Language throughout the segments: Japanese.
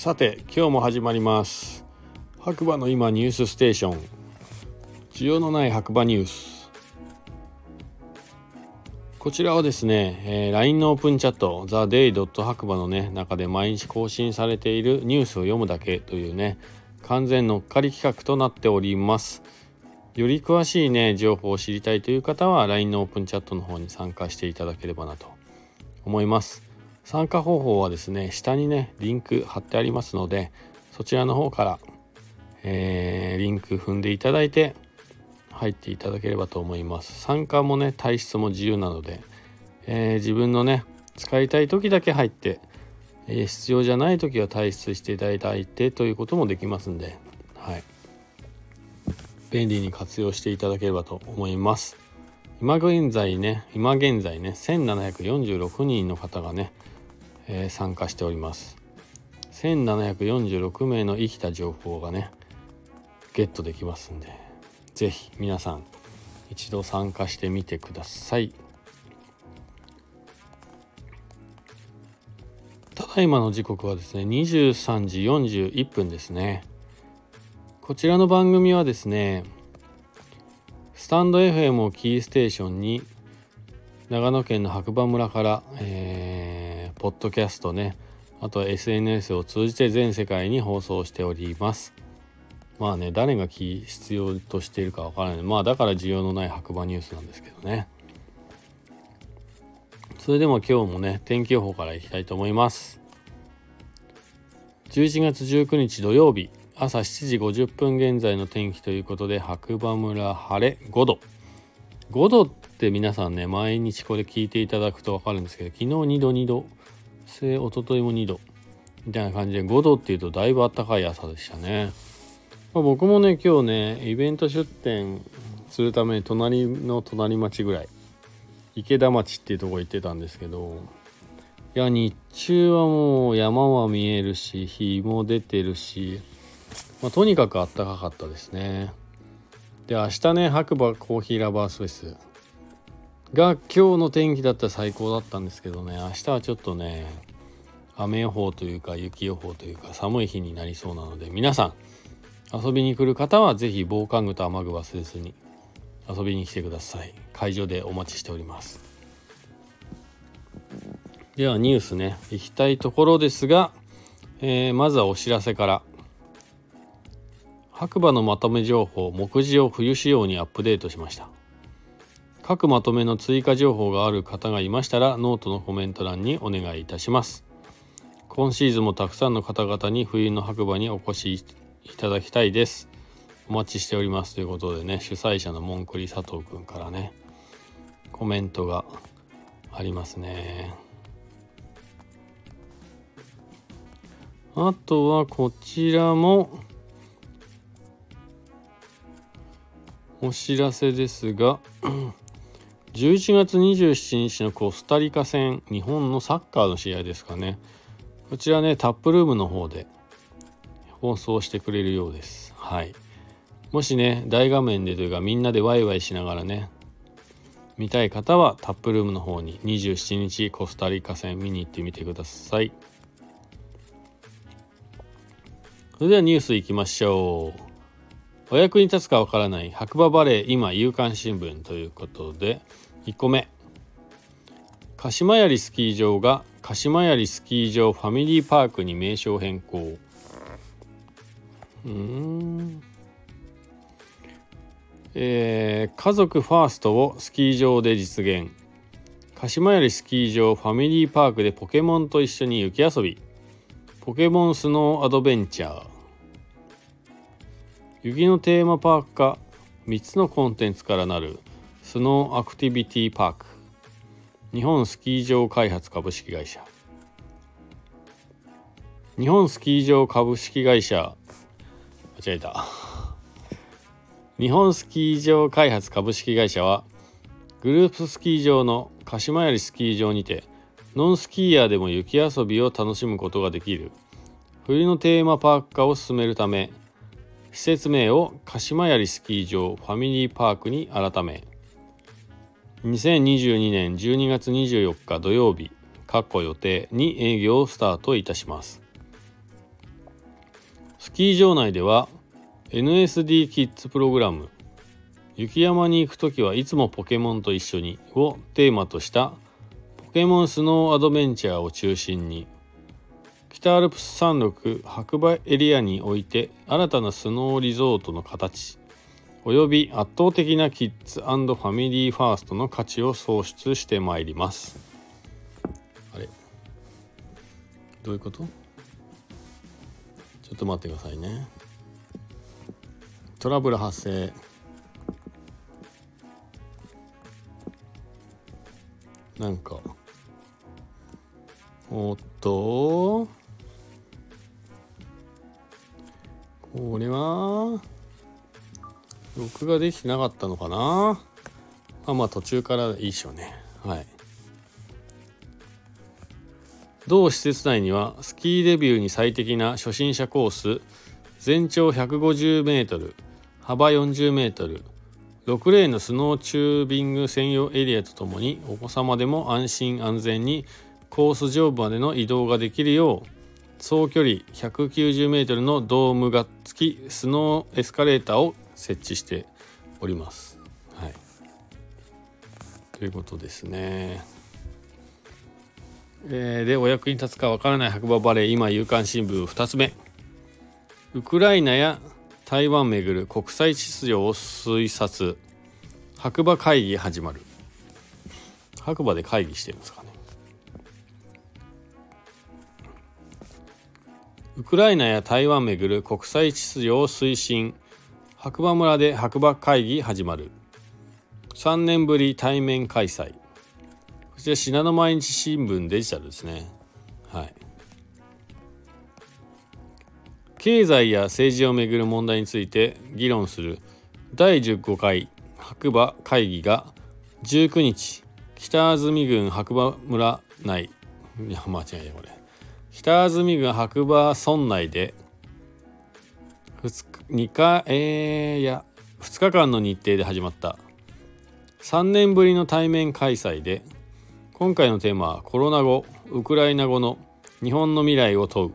さて今日も始まります白馬の今ニュースステーション、需要のない白馬ニュース。こちらはですね、LINE のオープンチャット TheDay.HAKUBA のね中で毎日更新されているニュースを読むだけというね完全乗っかり企画となっております。より詳しいね情報を知りたいという方は LINE のオープンチャットの方に参加していただければなと思います。参加方法はですね、下にねリンク貼ってありますので、そちらの方から、リンク踏んでいただいて入っていただければと思います。参加もね体質も自由なので、自分のね使いたい時だけ入って、必要じゃない時は退出していただいてということもできますんで、はい、便利に活用していただければと思います。今現在ね1746人の方がね、参加しております。1746名の生きた情報がねゲットできますんで、ぜひ皆さん一度参加してみてください。ただいまの時刻はですね23時41分ですね。こちらの番組はですねスタンド FM をキーステーションに長野県の白馬村から、ポッドキャストね、あとは SNS を通じて全世界に放送しております。まあね誰が必要としているかわからない、まあだから需要のない白馬ニュースなんですけどね。それでも今日もね天気予報からいきたいと思います。11月19日土曜日朝7時50分現在の天気ということで、白馬村晴れ5度。5度って皆さんね、毎日これ聞いていただくと分かるんですけど、昨日2度、一昨日も2度みたいな感じで5度っていうとだいぶ暖かい朝でしたね。まあ、僕もね、今日ね、イベント出店するために隣町ぐらい、池田町っていうところ行ってたんですけど、いや、日中はもう山は見えるし、日も出てるし、まあ、とにかくあったかかったですね。で、明日ね白馬コーヒーラバースフェスが今日の天気だったら最高だったんですけどね、明日はちょっとね雨予報というか雪予報というか寒い日になりそうなので、皆さん遊びに来る方はぜひ防寒具と雨具忘れずに遊びに来てください。会場でお待ちしております。ではニュースねいきたいところですが、まずはお知らせから。白馬のまとめ情報、目次を冬仕様にアップデートしました。各まとめの追加情報がある方がいましたら、ノートのコメント欄にお願いいたします。今シーズンもたくさんの方々に冬の白馬にお越しいただきたいです。お待ちしておりますということでね、主催者のもんくり佐藤くんからね、コメントがありますね。あとはこちらも、お知らせですが、11月27日のコスタリカ戦、日本のサッカーの試合ですかね。こちらねタップルームの方で放送してくれるようです。はい、もしね大画面でというかみんなでワイワイしながらね見たい方はタップルームの方に27日コスタリカ戦見に行ってみてください。それではニュースいきましょう。お役に立つかわからない白馬バレー今夕刊新聞ということで、1個目、鹿島槍スキー場が鹿島槍スキー場ファミリーパークに名称変更。家族ファーストをスキー場で実現。鹿島槍スキー場ファミリーパークでポケモンと一緒に雪遊び。ポケモンスノーアドベンチャー。雪のテーマパーク化、3つのコンテンツからなるスノーアクティビティパーク。日本スキー場開発株式会社。日本スキー場株式会社、間違えた。日本スキー場開発株式会社はグループスキー場の鹿島槍スキー場にてノンスキーヤーでも雪遊びを楽しむことができる冬のテーマパーク化を進めるため、施設名を鹿島槍スキー場ファミリーパークに改め、2022年12月24日土曜日、確保予定に営業をスタートいたします。スキー場内では NSD キッズプログラム、雪山に行くときはいつもポケモンと一緒にをテーマとしたポケモンスノーアドベンチャーを中心に、北アルプス山麓白馬エリアにおいて新たなスノーリゾートの形および圧倒的なキッズ&ファミリーファーストの価値を創出してまいります。あれ、どういうこと？ちょっと待ってくださいね。トラブル発生。なんかこれは録画できてなかったのかな。まあ途中からいいでしょうね。はい。同施設内にはスキーデビューに最適な初心者コース、全長150メートル、幅40メートル、6レーンのスノーチュービング専用エリアとともに、お子様でも安心安全にコース上部までの移動ができるよう、総距離190メートルのドームが付きスノーエスカレーターを設置しております。はい。ということですね。で、お役に立つかわからない白馬バレー、今夕刊新聞2つ目。ウクライナや台湾巡る国際秩序を推察。白馬会議始まる。白馬で会議してるんですかね。ウクライナや台湾巡る国際秩序を推進。白馬村で白馬会議始まる。3年ぶり対面開催。こちら信濃毎日新聞デジタルですね。はい。経済や政治を巡る問題について議論する第15回白馬会議が19日、北安住郡白馬村内、北安住郡白馬村内で2日間の日程で始まった。3年ぶりの対面開催で、今回のテーマはコロナ後ウクライナ後の日本の未来を問う。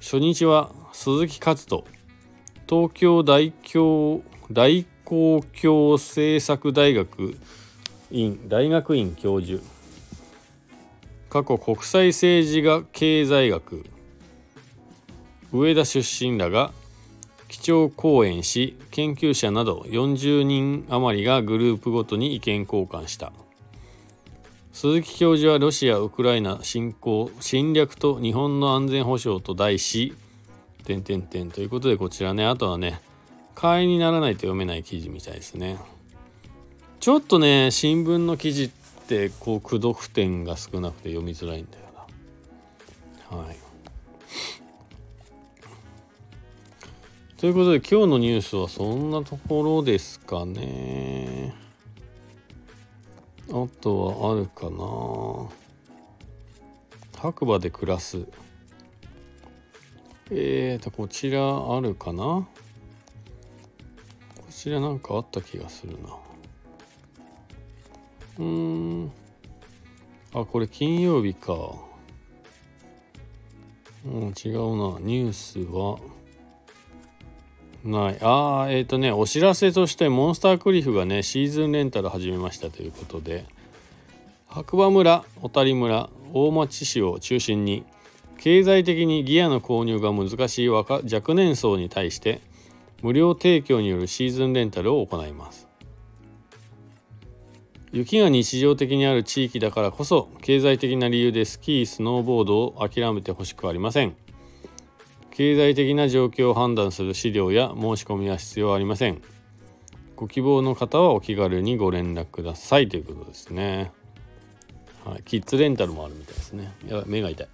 初日は鈴木勝人東京大公共政策大学院教授、過去国際政治学経済学上田出身らが基調講演し、研究者など40人余りがグループごとに意見交換した。鈴木教授はロシア・ウクライナ侵攻侵略と日本の安全保障と題し、ということで、こちらね、あとはね、会員にならないと読めない記事みたいですね。ちょっとね、新聞の記事ってこう句読点が少なくて読みづらいんだよな。はい。ということで、今日のニュースはそんなところですかね。あとはあるかな。白馬で暮らす。こちらあるかな。こちらなんかあった気がするな。これ金曜日か。違うな。ニュースはない。お知らせとしてモンスタークリフがね、シーズンレンタル始めましたということで、白馬村、小谷村、大町市を中心に、経済的にギアの購入が難しい若年層に対して、無料提供によるシーズンレンタルを行います。雪が日常的にある地域だからこそ、経済的な理由でスキー・スノーボードを諦めてほしくありません。経済的な状況を判断する資料や申し込みは必要ありません。ご希望の方はお気軽にご連絡くださいということですね。はい、キッズレンタルもあるみたいですね。やばい、目が痛い。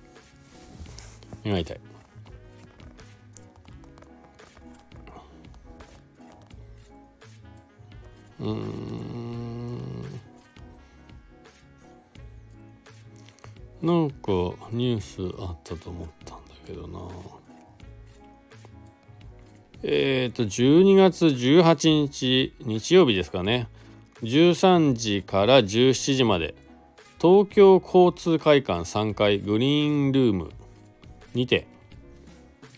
なんかニュースあったと思ったんだけどな。12月18日日曜日ですかね。13時から17時まで、東京交通会館3階グリーンルームにて、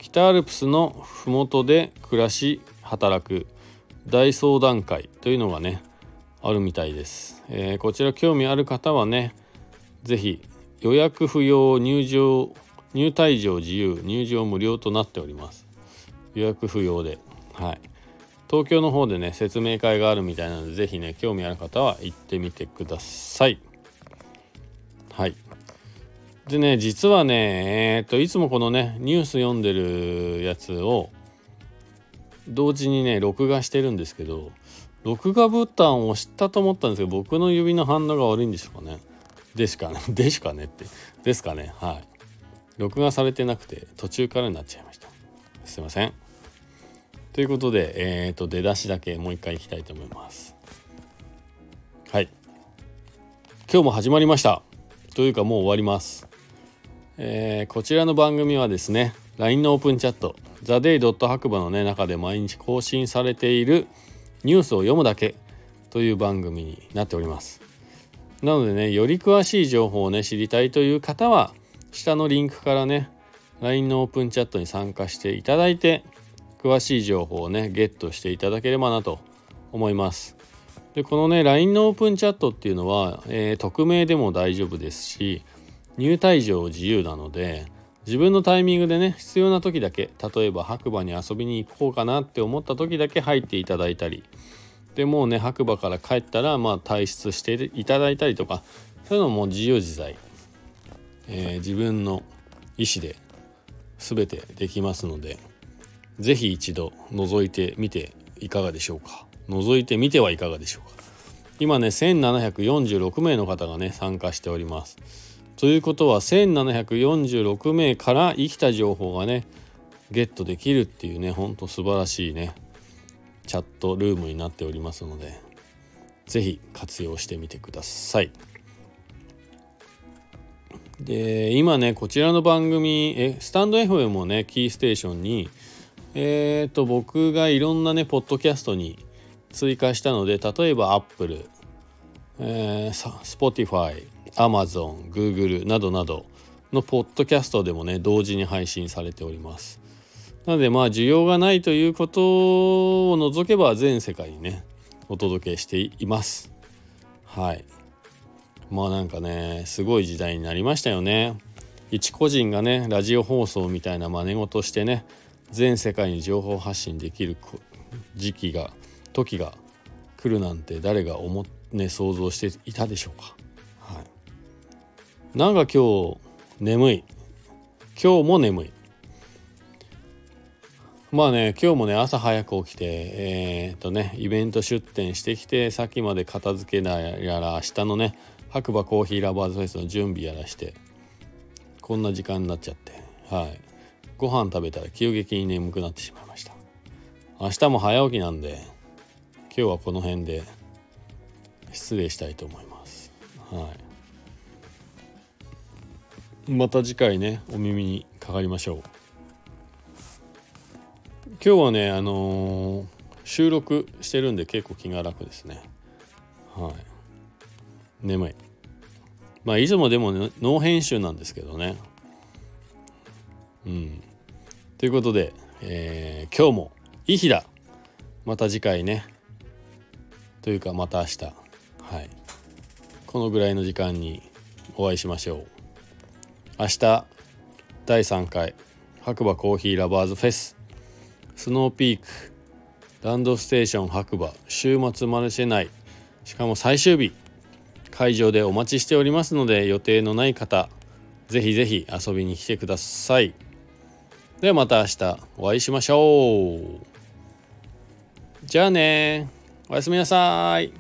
北アルプスのふもとで暮らし働く大相談会というのがねあるみたいです、こちら興味ある方はねぜひ予約不要入退場自由入場無料となっております。予約不要で、はい、東京の方でね説明会があるみたいなのでぜひね興味ある方は行ってみてください。はい。でね実はねいつもこのねニュース読んでるやつを同時にね録画してるんですけど録画ボタンを押したと思ったんですけど僕の指の反応が悪いんでしょうかね。ですかね。はい。録画されてなくて途中からになっちゃいました。すいません。ということで出だしだけもう一回いきたいと思います。はい。今日も始まりましたというかもう終わります。こちらの番組はですね LINE のオープンチャット TheDay.HAKUBA の、ね、中で毎日更新されているニュースを読むだけという番組になっております。なのでねより詳しい情報をね知りたいという方は下のリンクからね LINE のオープンチャットに参加していただいて詳しい情報をねゲットしていただければなと思います。でこのね LINE のオープンチャットっていうのは、匿名でも大丈夫ですし入退場自由なので自分のタイミングでね必要な時だけ例えば白馬に遊びに行こうかなって思った時だけ入っていただいたりでもうね白馬から帰ったらまあ退出していただいたりとかそういうのも自由自在、自分の意思で全てできますのでぜひ一度覗いてみていかがでしょうか。覗いてみてはいかがでしょうか。今ね1746名の方がね参加しております。ということは1746名から生きた情報がねゲットできるっていうねほんと素晴らしいねチャットルームになっておりますのでぜひ活用してみてください。で今ねこちらの番組スタンド FM もねキーステーションに僕がいろんなねポッドキャストに追加したので例えば Apple、Spotify、Amazon、Google などなどのポッドキャストでもね同時に配信されております。なのでまあ需要がないということを除けば全世界にねお届けしています。はい。まあなんかねすごい時代になりましたよね。一個人がねラジオ放送みたいな真似事してね全世界に情報発信できる時が来るなんて誰が想像していたでしょうか。はい、なんか今日も眠い。まあね今日もね朝早く起きてイベント出店してきてさっきまで片付けなやら明日のね白馬コーヒーラバーズフェスの準備やらしてこんな時間になっちゃってはいご飯食べたら急激に眠くなってしまいました。明日も早起きなんで今日はこの辺で失礼したいと思います。はい、また次回ねお耳にかかりましょう。今日はね収録してるんで結構気が楽ですね。はい。眠い。まあいつもでもねノー編集なんですけどね。うん。ということで、今日もいい日だ。また次回ね。というかまた明日。はい。このぐらいの時間にお会いしましょう。明日第3回白馬コーヒーラバーズフェス。スノーピークランドステーション白馬週末マルシェ内しかも最終日会場でお待ちしておりますので予定のない方ぜひぜひ遊びに来てください。ではまた明日お会いしましょう。じゃあねおやすみなさい。